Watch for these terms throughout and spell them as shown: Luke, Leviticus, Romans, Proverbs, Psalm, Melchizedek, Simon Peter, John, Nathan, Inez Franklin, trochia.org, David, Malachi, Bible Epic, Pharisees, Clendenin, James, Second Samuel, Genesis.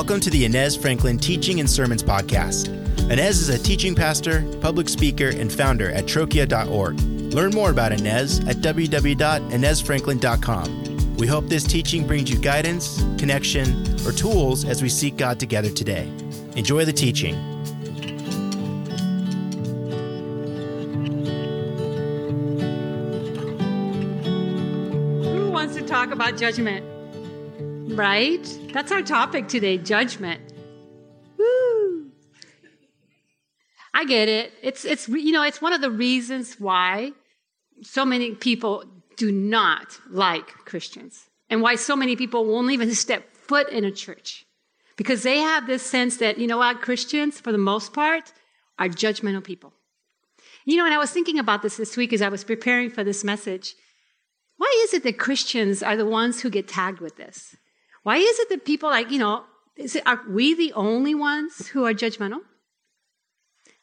Welcome to the Inez Franklin Teaching and Sermons Podcast. Inez is a teaching pastor, public speaker, and founder at trochia.org. Learn more about Inez at www.inezfranklin.com. We hope this teaching brings you guidance, connection, or tools as we seek God together today. Enjoy the teaching. Who wants to talk about judgment? Right? That's our topic today, judgment. Woo! I get it. It's you know, it's one of the reasons why so many people do not like Christians and why so many people won't even step foot in a church, because they have this sense that, you know what, Christians, for the most part, are judgmental people. You know, and I was thinking about this week as I was preparing for this message. Why is it that Christians are the ones who get tagged with this? Why is it that people are we the only ones who are judgmental?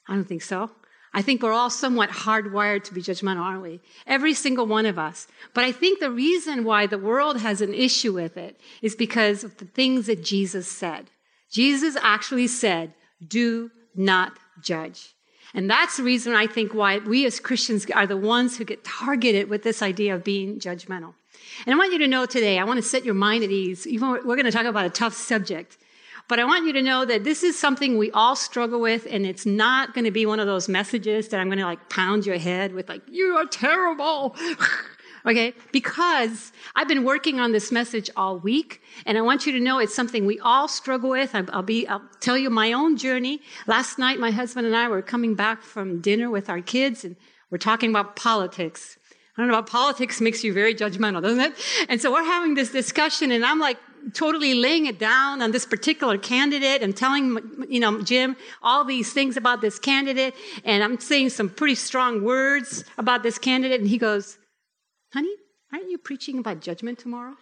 I don't think so. I think we're all somewhat hardwired to be judgmental, aren't we? Every single one of us. But I think the reason why the world has an issue with it is because of the things that Jesus said. Jesus actually said, do not judge. And that's the reason I think why we as Christians are the ones who get targeted with this idea of being judgmental. And I want you to know today, I want to set your mind at ease. We're going to talk about a tough subject. But I want you to know that this is something we all struggle with, and it's not going to be one of those messages that I'm going to pound your head with you are terrible. Okay? Because I've been working on this message all week, and I want you to know it's something we all struggle with. I'll tell you my own journey. Last night, my husband and I were coming back from dinner with our kids, and we're talking about politics. I don't know, politics makes you very judgmental, doesn't it? And so we're having this discussion, and I'm totally laying it down on this particular candidate and telling, Jim all these things about this candidate, and I'm saying some pretty strong words about this candidate, and he goes, honey, aren't you preaching about judgment tomorrow?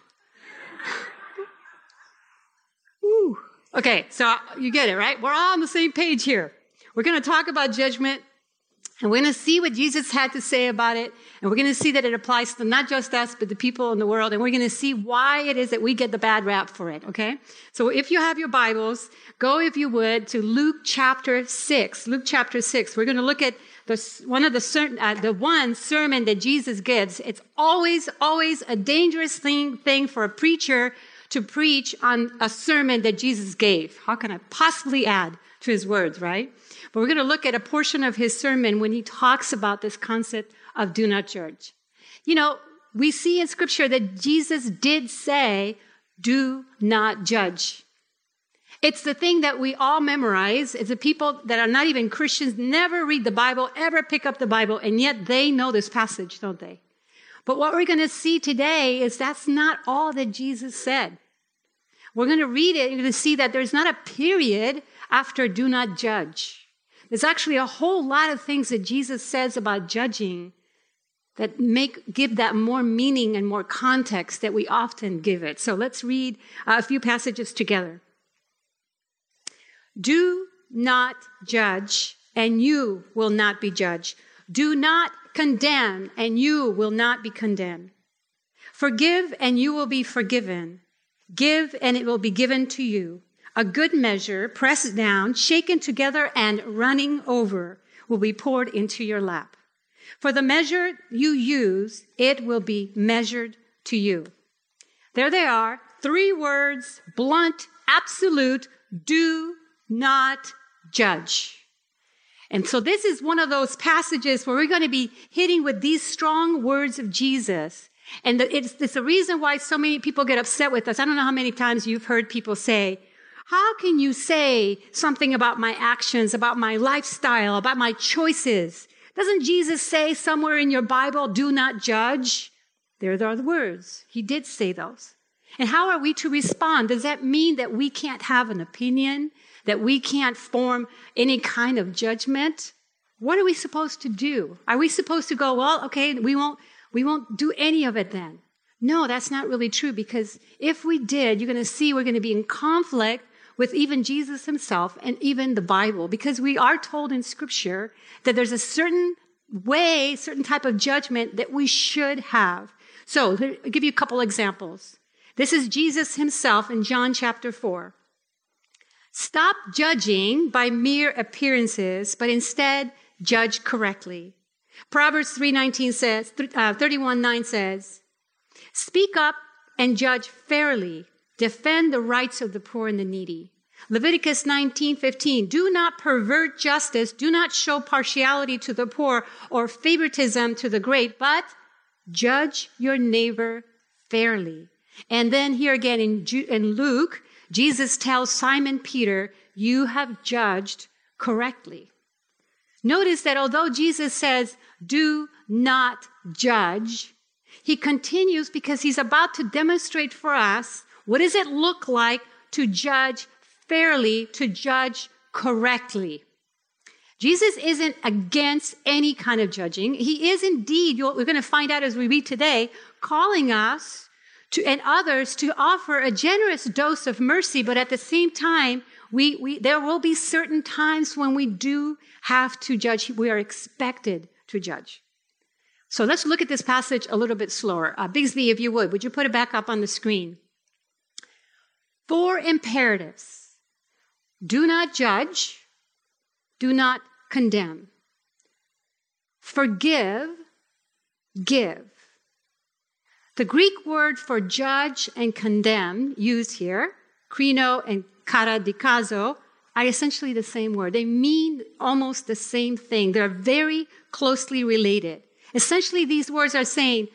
Ooh. Okay, so you get it, right? We're all on the same page here. We're going to talk about judgment. And we're going to see what Jesus had to say about it. And we're going to see that it applies to not just us, but the people in the world. And we're going to see why it is that we get the bad rap for it, okay? So if you have your Bibles, go, if you would, to Luke chapter 6. Luke chapter 6. We're going to look at the one sermon that Jesus gives. It's always a dangerous thing for a preacher to preach on a sermon that Jesus gave. How can I possibly add to his words, right? But we're going to look at a portion of his sermon when he talks about this concept of do not judge. You know, we see in Scripture that Jesus did say, do not judge. It's the thing that we all memorize. It's the people that are not even Christians, never read the Bible, ever pick up the Bible, and yet they know this passage, don't they? But what we're going to see today is that's not all that Jesus said. We're going to read it, and you're going to see that there's not a period after do not judge. There's actually a whole lot of things that Jesus says about judging that give that more meaning and more context that we often give it. So let's read a few passages together. Do not judge, and you will not be judged. Do not condemn, and you will not be condemned. Forgive, and you will be forgiven. Give, and it will be given to you. A good measure, pressed down, shaken together, and running over, will be poured into your lap. For the measure you use, it will be measured to you. There they are, 3 words, blunt, absolute, do not judge. And so this is one of those passages where we're going to be hitting with these strong words of Jesus. And it's the reason why so many people get upset with us. I don't know how many times you've heard people say, how can you say something about my actions, about my lifestyle, about my choices? Doesn't Jesus say somewhere in your Bible, do not judge? There are the words. He did say those. And how are we to respond? Does that mean that we can't have an opinion, that we can't form any kind of judgment? What are we supposed to do? Are we supposed to go, well, okay, we won't do any of it then? No, that's not really true, because if we did, you're going to see we're going to be in conflict with even Jesus himself and even the Bible, because we are told in Scripture that there's a certain type of judgment that we should have. So I'll give you a couple examples. This is Jesus himself in John chapter 4. Stop judging by mere appearances, but instead judge correctly. Proverbs 3:19 says, 31:9 says, "Speak up and judge fairly. Defend the rights of the poor and the needy." Leviticus 19:15, "Do not pervert justice. Do not show partiality to the poor or favoritism to the great, but judge your neighbor fairly." And then here again in Luke, Jesus tells Simon Peter, "You have judged correctly." Notice that although Jesus says, "Do not judge," he continues because he's about to demonstrate for us what does it look like to judge fairly, to judge correctly. Jesus isn't against any kind of judging. He is indeed, we're going to find out as we read today, calling us to, and others to offer a generous dose of mercy, but at the same time, there will be certain times when we do have to judge. We are expected to judge. So let's look at this passage a little bit slower. Bixby, if you would you put it back up on the screen? 4 imperatives. Do not judge. Do not condemn. Forgive. Give. The Greek word for judge and condemn used here, krino and karadikazo, are essentially the same word. They mean almost the same thing. They're very closely related. Essentially, these words are saying,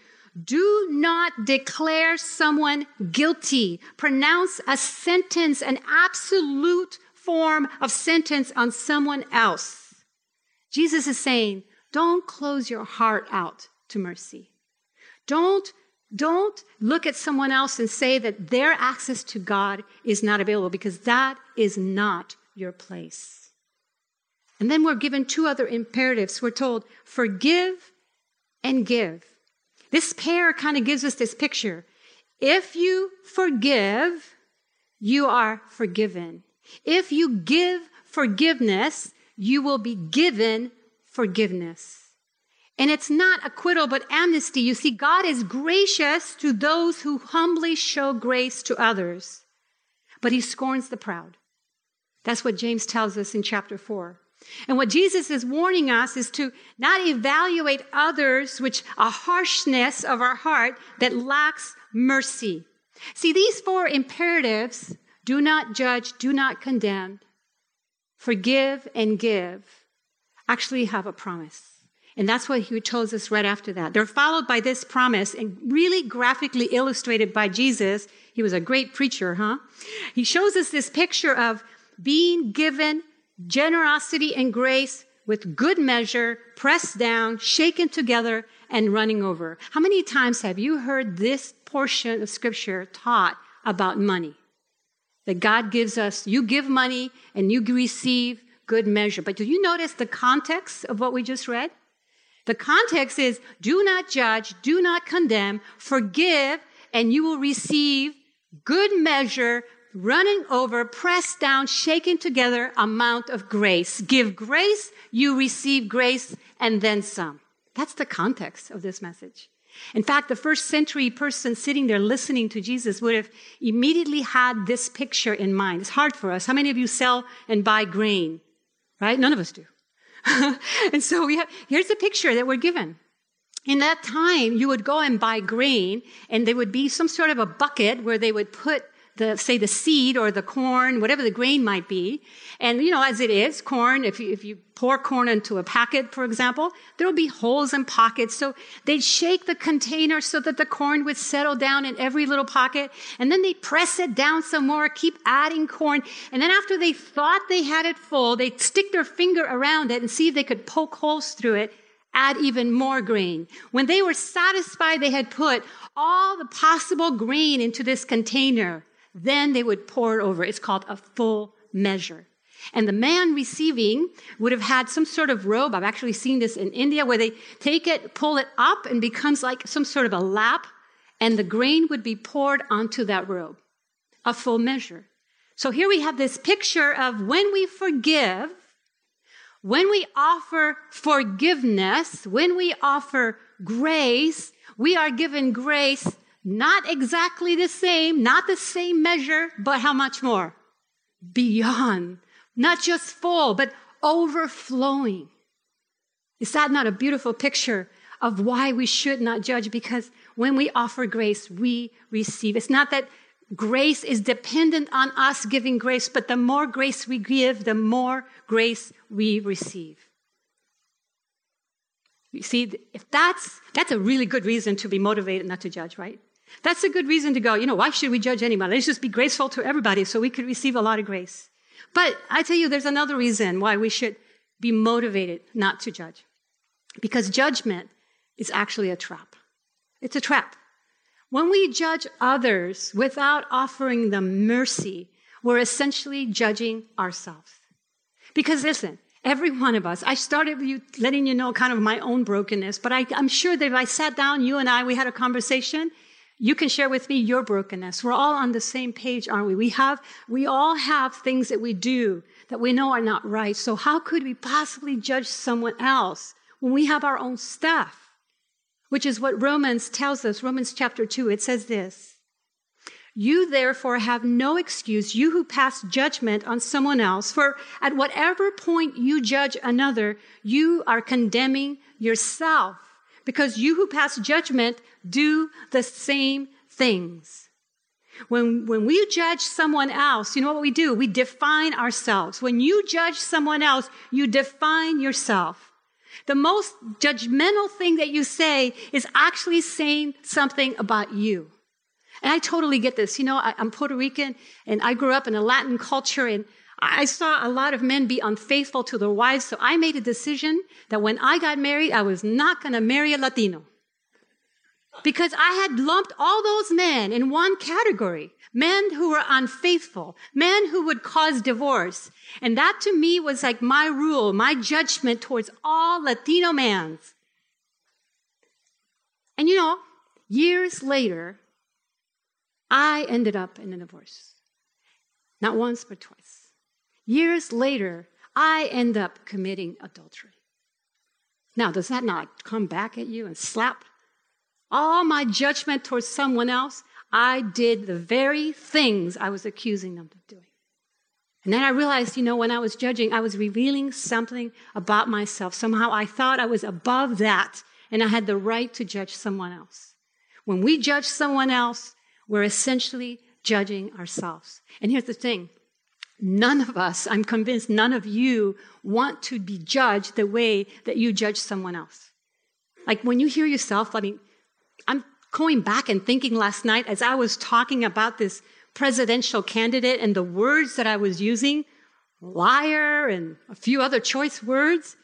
do not declare someone guilty. Pronounce a sentence, an absolute form of sentence on someone else. Jesus is saying, don't close your heart out to mercy. Don't look at someone else and say that their access to God is not available, because that is not your place. And then we're given 2 other imperatives. We're told, forgive and give. This pair kind of gives us this picture. If you forgive, you are forgiven. If you give forgiveness, you will be given forgiveness. And it's not acquittal, but amnesty. You see, God is gracious to those who humbly show grace to others, but he scorns the proud. That's what James tells us in chapter 4. And what Jesus is warning us is to not evaluate others with a harshness of our heart that lacks mercy. See, these 4 imperatives, do not judge, do not condemn, forgive, and give, actually have a promise. And that's what he tells us right after that. They're followed by this promise and really graphically illustrated by Jesus. He was a great preacher, huh? He shows us this picture of being given generosity and grace with good measure, pressed down, shaken together, and running over. How many times have you heard this portion of Scripture taught about money? That God gives us, you give money and you receive good measure. But do you notice the context of what we just read? The context is, do not judge, do not condemn, forgive, and you will receive good measure, running over, pressed down, shaken together, amount of grace. Give grace, you receive grace, and then some. That's the context of this message. In fact, the first century person sitting there listening to Jesus would have immediately had this picture in mind. It's hard for us. How many of you sell and buy grain? Right? None of us do. And so here's the picture that we're given. In that time, you would go and buy grain, and there would be some sort of a bucket where they would put the seed or the corn, whatever the grain might be. And, as it is, corn, if you pour corn into a packet, for example, there will be holes and pockets. So they'd shake the container so that the corn would settle down in every little pocket. And then they press it down some more, keep adding corn. And then after they thought they had it full, they'd stick their finger around it and see if they could poke holes through it, add even more grain. When they were satisfied they had put all the possible grain into this container, then they would pour it over. It's called a full measure. And the man receiving would have had some sort of robe. I've actually seen this in India, where they take it, pull it up, and becomes like some sort of a lap, and the grain would be poured onto that robe, a full measure. So here we have this picture of when we forgive, when we offer forgiveness, when we offer grace, we are given grace. Not exactly the same, not the same measure, but how much more? beyond, not just full, but overflowing. Is that not a beautiful picture of why we should not judge? Because when we offer grace, we receive. It's not that grace is dependent on us giving grace, but the more grace we give, the more grace we receive. You see, if that's a really good reason to be motivated not to judge, right? That's a good reason to go, why should we judge anybody? Let's just be graceful to everybody so we could receive a lot of grace. But I tell you, there's another reason why we should be motivated not to judge. Because judgment is actually a trap. It's a trap. When we judge others without offering them mercy, we're essentially judging ourselves. Because listen, every one of us, I started with you, letting you know kind of my own brokenness, but I'm sure that if I sat down, you and I, we had a conversation, you can share with me your brokenness. We're all on the same page, aren't we? We all have things that we do that we know are not right. So how could we possibly judge someone else when we have our own stuff? Which is what Romans tells us, Romans chapter 2, it says this: "You therefore have no excuse, you who pass judgment on someone else, for at whatever point you judge another, you are condemning yourself, because you who pass judgment do the same things." When we judge someone else, you know what we do? We define ourselves. When you judge someone else, you define yourself. The most judgmental thing that you say is actually saying something about you. And I totally get this. I'm Puerto Rican, and I grew up in a Latin culture, and I saw a lot of men be unfaithful to their wives, so I made a decision that when I got married, I was not going to marry a Latino. Because I had lumped all those men in one category, men who were unfaithful, men who would cause divorce. And that to me was like my rule, my judgment towards all Latino men. And years later, I ended up in a divorce. Not once, but twice. Years later, I end up committing adultery. Now, does that not come back at you and slap? All my judgment towards someone else, I did the very things I was accusing them of doing. And then I realized, when I was judging, I was revealing something about myself. Somehow I thought I was above that, and I had the right to judge someone else. When we judge someone else, we're essentially judging ourselves. And here's the thing. None of us, I'm convinced, none of you want to be judged the way that you judge someone else. Like when you hear yourself, I'm going back and thinking last night as I was talking about this presidential candidate and the words that I was using, liar and a few other choice words.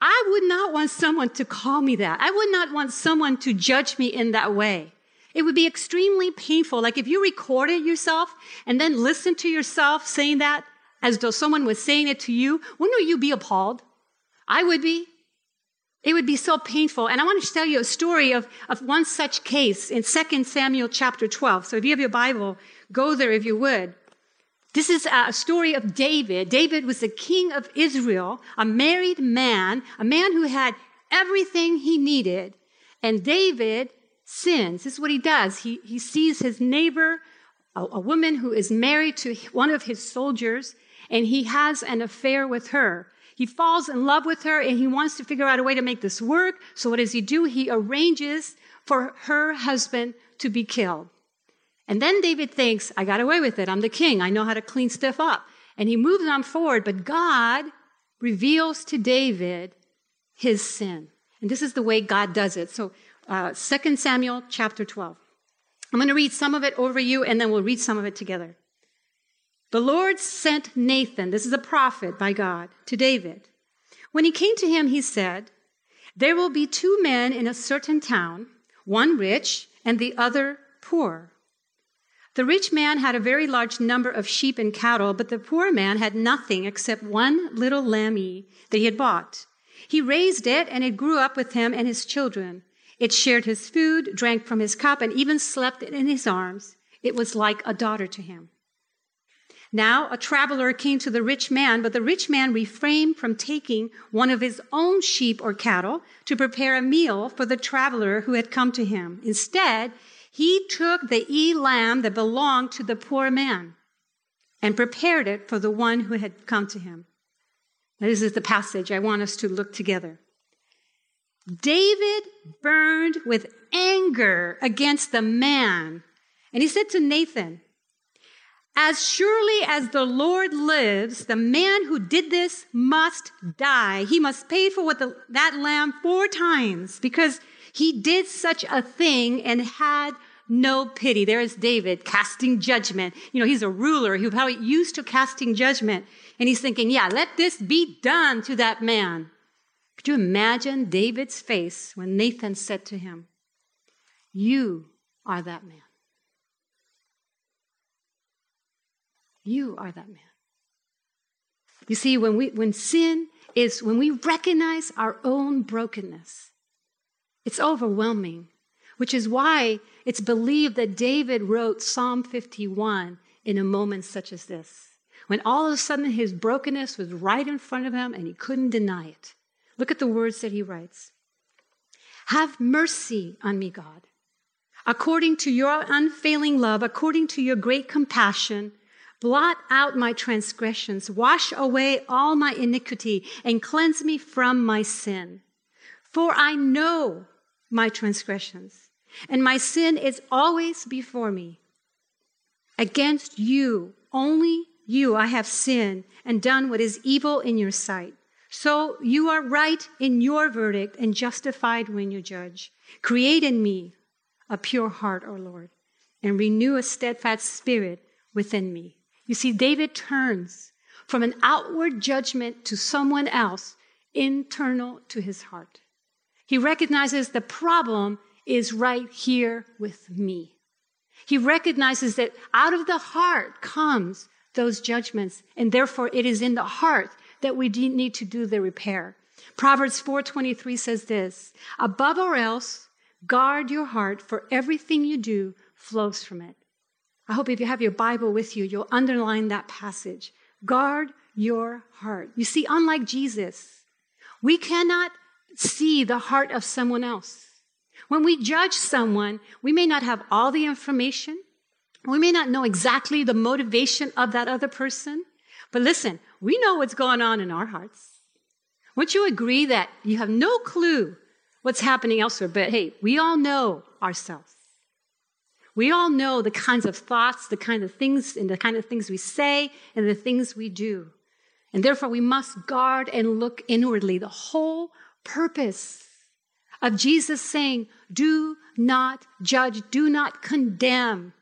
I would not want someone to call me that. I would not want someone to judge me in that way. It would be extremely painful. Like if you recorded yourself and then listened to yourself saying that as though someone was saying it to you, wouldn't you be appalled? I would be. It would be so painful. And I want to tell you a story of one such case in 2 Samuel chapter 12. So if you have your Bible, go there if you would. This is a story of David. David was the king of Israel, a married man, a man who had everything he needed. And David sins. This is what he does. He sees his neighbor, a woman who is married to one of his soldiers, and he has an affair with her. He falls in love with her, and he wants to figure out a way to make this work. So what does he do? He arranges for her husband to be killed. And then David thinks, I got away with it. I'm the king. I know how to clean stuff up. And he moves on forward, but God reveals to David his sin. And this is the way God does it. So 2 Samuel chapter 12. I'm going to read some of it over you, and then we'll read some of it together. The Lord sent Nathan, this is a prophet by God, to David. When he came to him, he said, "There will be two men in a certain town, one rich and the other poor. The rich man had a very large number of sheep and cattle, but the poor man had nothing except one little lamb that he had bought. He raised it, and it grew up with him and his children. It shared his food, drank from his cup, and even slept in his arms. It was like a daughter to him. Now a traveler came to the rich man, but the rich man refrained from taking one of his own sheep or cattle to prepare a meal for the traveler who had come to him. Instead, he took the lamb that belonged to the poor man. and prepared it for the one who had come to him. This is the passage I want us to look together. David burned with anger against the man, and he said to Nathan, "As surely as the Lord lives, the man who did this must die. He must pay for what that lamb 4 times because he did such a thing and had no pity." There is David casting judgment. You know, he's a ruler. He was probably used to casting judgment. And he's thinking, yeah, let this be done to that man. Could you imagine David's face when Nathan said to him, "You are that man. You are that man." You see, when we recognize our own brokenness, it's overwhelming, which is why it's believed that David wrote Psalm 51 in a moment such as this, when all of a sudden his brokenness was right in front of him and he couldn't deny it. Look at the words that he writes. "Have mercy on me, God, according to your unfailing love, according to your great compassion. Blot out my transgressions, wash away all my iniquity, and cleanse me from my sin. For I know my transgressions, and my sin is always before me. Against you, only you, I have sinned and done what is evil in your sight. So you are right in your verdict and justified when you judge. Create in me a pure heart, O Lord, and renew a steadfast spirit within me." You see, David turns from an outward judgment to someone else, internal to his heart. He recognizes the problem is right here with me. He recognizes that out of the heart comes those judgments, and therefore it is in the heart that we need to do the repair. Proverbs 4:23 says this, "Above all else, guard your heart, for everything you do flows from it." I hope if you have your Bible with you, you'll underline that passage. Guard your heart. You see, unlike Jesus, we cannot see the heart of someone else. When we judge someone, we may not have all the information. We may not know exactly the motivation of that other person. But listen, we know what's going on in our hearts. Wouldn't you agree that you have no clue what's happening elsewhere? But hey, we all know ourselves. We all know the kinds of thoughts, the kind of things, and the kind of things we say, and the things we do. And therefore, we must guard and look inwardly. The whole purpose of Jesus saying, "Do not judge, do not condemn,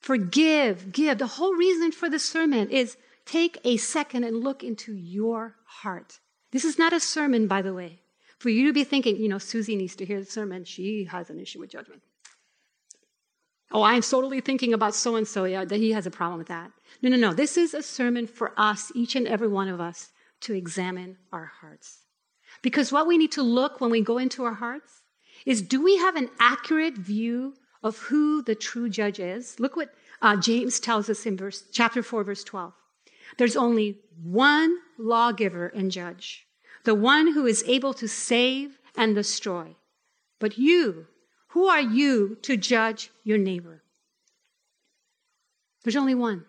forgive, give." The whole reason for the sermon is take a second and look into your heart. This is not a sermon, by the way, for you to be thinking, you know, Susie needs to hear the sermon. She has an issue with judgment. Oh, I'm totally thinking about so-and-so. Yeah, he has a problem with that. No. This is a sermon for us, each and every one of us, to examine our hearts. Because what we need to look when we go into our hearts is, do we have an accurate view of who the true judge is? Look what James tells us in chapter 4, verse 12. There's only one lawgiver and judge, the one who is able to save and destroy. But you, who are you to judge your neighbor? There's only one.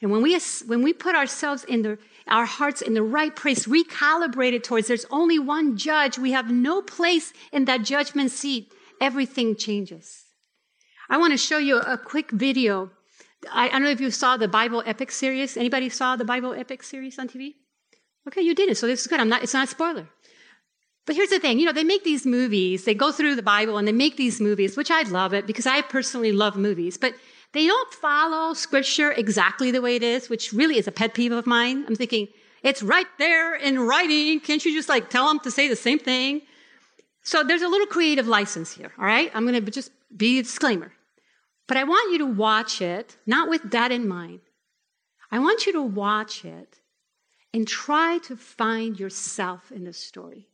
And when we put ourselves our hearts in the right place, recalibrated towards there's only one judge, we have no place in that judgment seat, everything changes. I want to show you a quick video. I don't know if you saw the Bible Epic series. Anybody saw the Bible Epic series on TV? Okay, you didn't, so this is good. It's not a spoiler. But here's the thing, you know, they make these movies, they go through the Bible and they make these movies, which I love it because I personally love movies, but they don't follow scripture exactly the way it is, which really is a pet peeve of mine. I'm thinking, it's right there in writing. Can't you just like tell them to say the same thing? So there's a little creative license here, all right? I'm going to just be a disclaimer. But I want you to watch it, not with that in mind. I want you to watch it and try to find yourself in the story.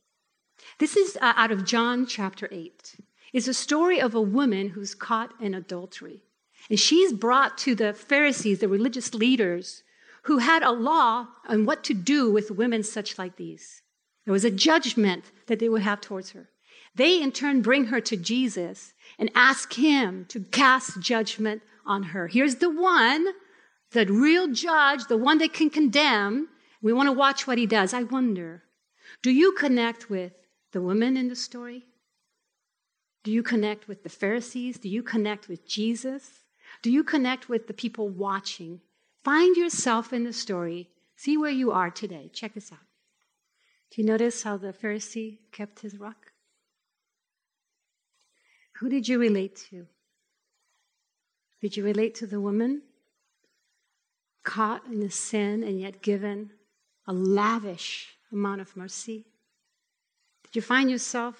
This is out of John chapter 8. It's a story of a woman who's caught in adultery. And she's brought to the Pharisees, the religious leaders, who had a law on what to do with women such like these. There was a judgment that they would have towards her. They, in turn, bring her to Jesus and ask him to cast judgment on her. Here's the one the real judge, the one that can condemn. We want to watch what he does. I wonder, do you connect with the woman in the story? Do you connect with the Pharisees? Do you connect with Jesus? Do you connect with the people watching? Find yourself in the story. See where you are today. Check this out. Do you notice how the Pharisee kept his rock? Who did you relate to? Did you relate to the woman caught in the sin and yet given a lavish amount of mercy? Did you find yourself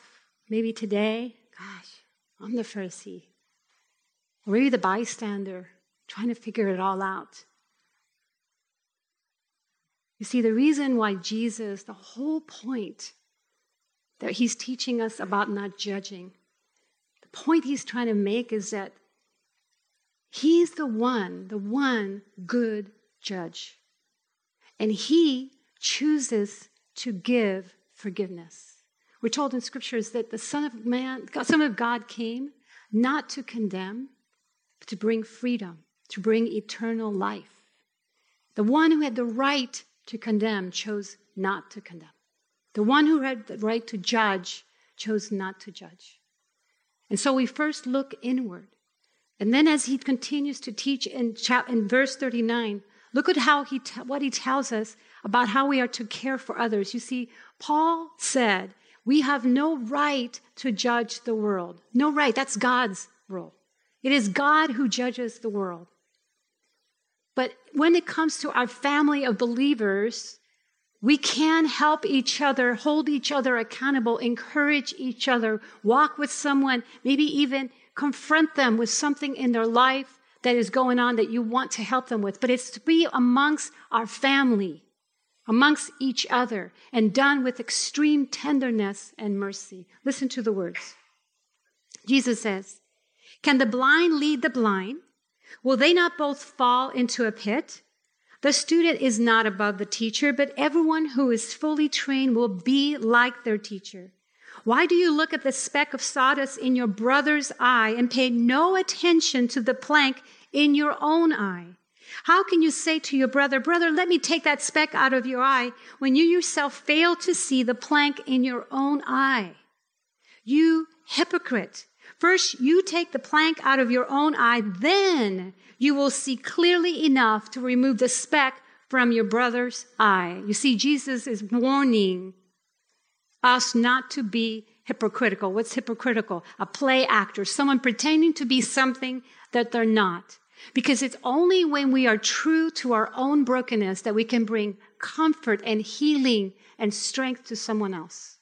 maybe today, gosh, I'm the Pharisee, or maybe the bystander trying to figure it all out? You see, the reason why Jesus, the whole point that he's teaching us about not judging, the point he's trying to make is that he's the one good judge. And he chooses to give forgiveness. We're told in scriptures that the Son of God came not to condemn, but to bring freedom, to bring eternal life. The one who had the right to condemn chose not to condemn. The one who had the right to judge chose not to judge. And so we first look inward. And then as he continues to teach in verse 39, look at how what he tells us about how we are to care for others. You see, Paul said, we have no right to judge the world. No right. That's God's role. It is God who judges the world. But when it comes to our family of believers, we can help each other, hold each other accountable, encourage each other, walk with someone, maybe even confront them with something in their life that is going on that you want to help them with. But it's to be amongst our family, amongst each other, and done with extreme tenderness and mercy. Listen to the words. Jesus says, "Can the blind lead the blind? Will they not both fall into a pit? The student is not above the teacher, but everyone who is fully trained will be like their teacher. Why do you look at the speck of sawdust in your brother's eye and pay no attention to the plank in your own eye? How can you say to your brother, 'Brother, let me take that speck out of your eye,' when you yourself fail to see the plank in your own eye? You hypocrite! First, you take the plank out of your own eye, then you will see clearly enough to remove the speck from your brother's eye." You see, Jesus is warning us not to be hypocritical. What's hypocritical? A play actor, someone pretending to be something that they're not. Because it's only when we are true to our own brokenness that we can bring comfort and healing and strength to someone else.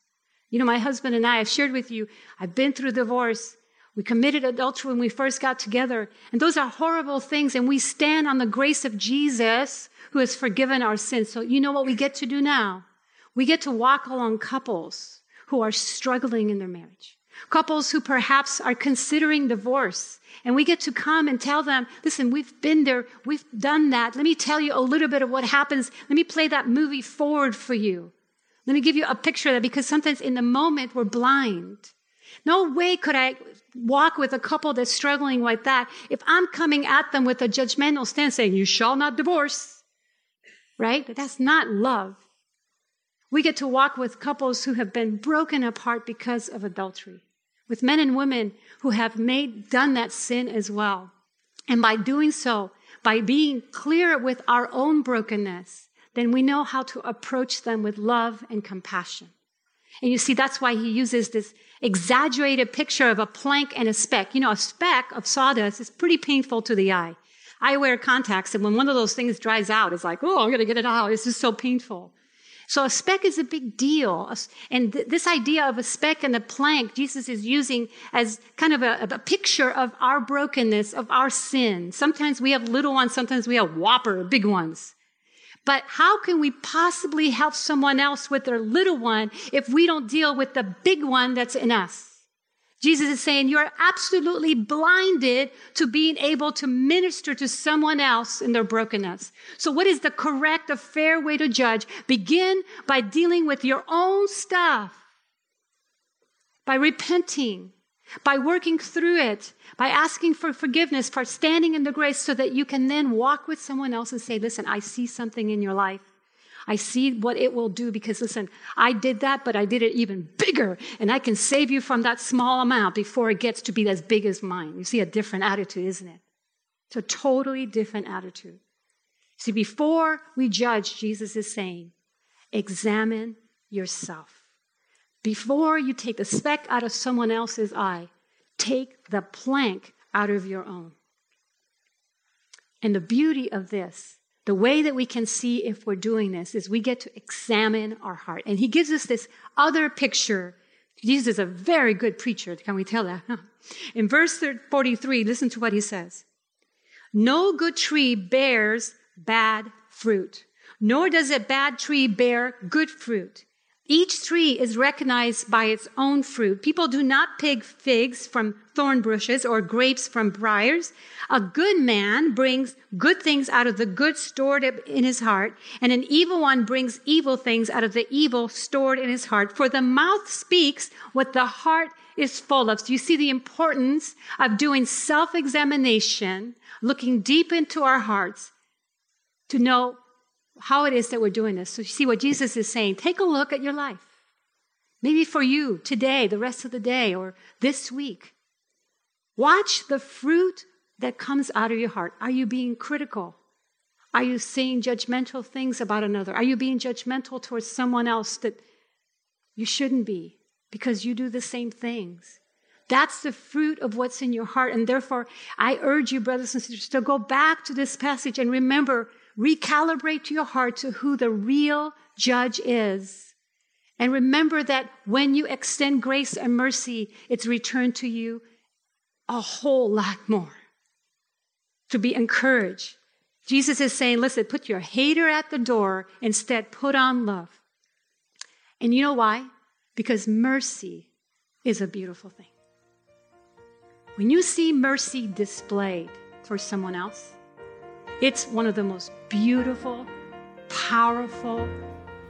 You know, my husband and I have shared with you, I've been through divorce. We committed adultery when we first got together. And those are horrible things. And we stand on the grace of Jesus who has forgiven our sins. So you know what we get to do now? We get to walk along couples who are struggling in their marriage, couples who perhaps are considering divorce. And we get to come and tell them, listen, we've been there. We've done that. Let me tell you a little bit of what happens. Let me play that movie forward for you. Let me give you a picture of that, because sometimes in the moment we're blind. No way could I walk with a couple that's struggling like that if I'm coming at them with a judgmental stance saying, you shall not divorce, right? But that's not love. We get to walk with couples who have been broken apart because of adultery, with men and women who have done that sin as well. And by doing so, by being clear with our own brokenness, then we know how to approach them with love and compassion. And you see, that's why he uses this exaggerated picture of a plank and a speck. You know, a speck of sawdust is pretty painful to the eye. I wear contacts, and when one of those things dries out, it's like, oh, I'm going to get it out. This is so painful. So a speck is a big deal. And this idea of a speck and a plank, Jesus is using as kind of a picture of our brokenness, of our sin. Sometimes we have little ones. Sometimes we have whopper, big ones. But how can we possibly help someone else with their little one if we don't deal with the big one that's in us? Jesus is saying you're absolutely blinded to being able to minister to someone else in their brokenness. So what is the correct, a fair way to judge? Begin by dealing with your own stuff, by repenting, by working through it, by asking for forgiveness, by standing in the grace so that you can then walk with someone else and say, listen, I see something in your life. I see what it will do because, listen, I did that, but I did it even bigger, and I can save you from that small amount before it gets to be as big as mine. You see a different attitude, isn't it? It's a totally different attitude. See, before we judge, Jesus is saying, examine yourself. Before you take the speck out of someone else's eye, take the plank out of your own. And the beauty of this, the way that we can see if we're doing this is we get to examine our heart. And he gives us this other picture. Jesus is a very good preacher. Can we tell that? In verse 43, listen to what he says. No good tree bears bad fruit, nor does a bad tree bear good fruit. Each tree is recognized by its own fruit. People do not pick figs from thorn bushes or grapes from briars. A good man brings good things out of the good stored in his heart, and an evil one brings evil things out of the evil stored in his heart. For the mouth speaks what the heart is full of. So you see the importance of doing self-examination, looking deep into our hearts to know how it is that we're doing this. So you see what Jesus is saying. Take a look at your life. Maybe for you today, the rest of the day, or this week. Watch the fruit that comes out of your heart. Are you being critical? Are you saying judgmental things about another? Are you being judgmental towards someone else that you shouldn't be because you do the same things? That's the fruit of what's in your heart. And therefore, I urge you, brothers and sisters, to go back to this passage and remember, recalibrate your heart to who the real judge is. And remember that when you extend grace and mercy, it's returned to you a whole lot more. To be encouraged. Jesus is saying, listen, put your hater at the door. Instead, put on love. And you know why? Because mercy is a beautiful thing. When you see mercy displayed for someone else, it's one of the most beautiful, powerful,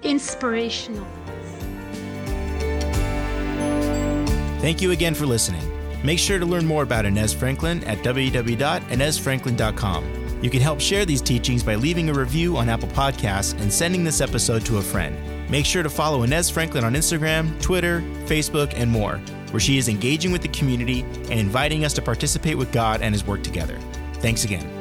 inspirational things. Thank you again for listening. Make sure to learn more about Inez Franklin at www.inezfranklin.com. You can help share these teachings by leaving a review on Apple Podcasts and sending this episode to a friend. Make sure to follow Inez Franklin on Instagram, Twitter, Facebook, and more, where she is engaging with the community and inviting us to participate with God and His work together. Thanks again.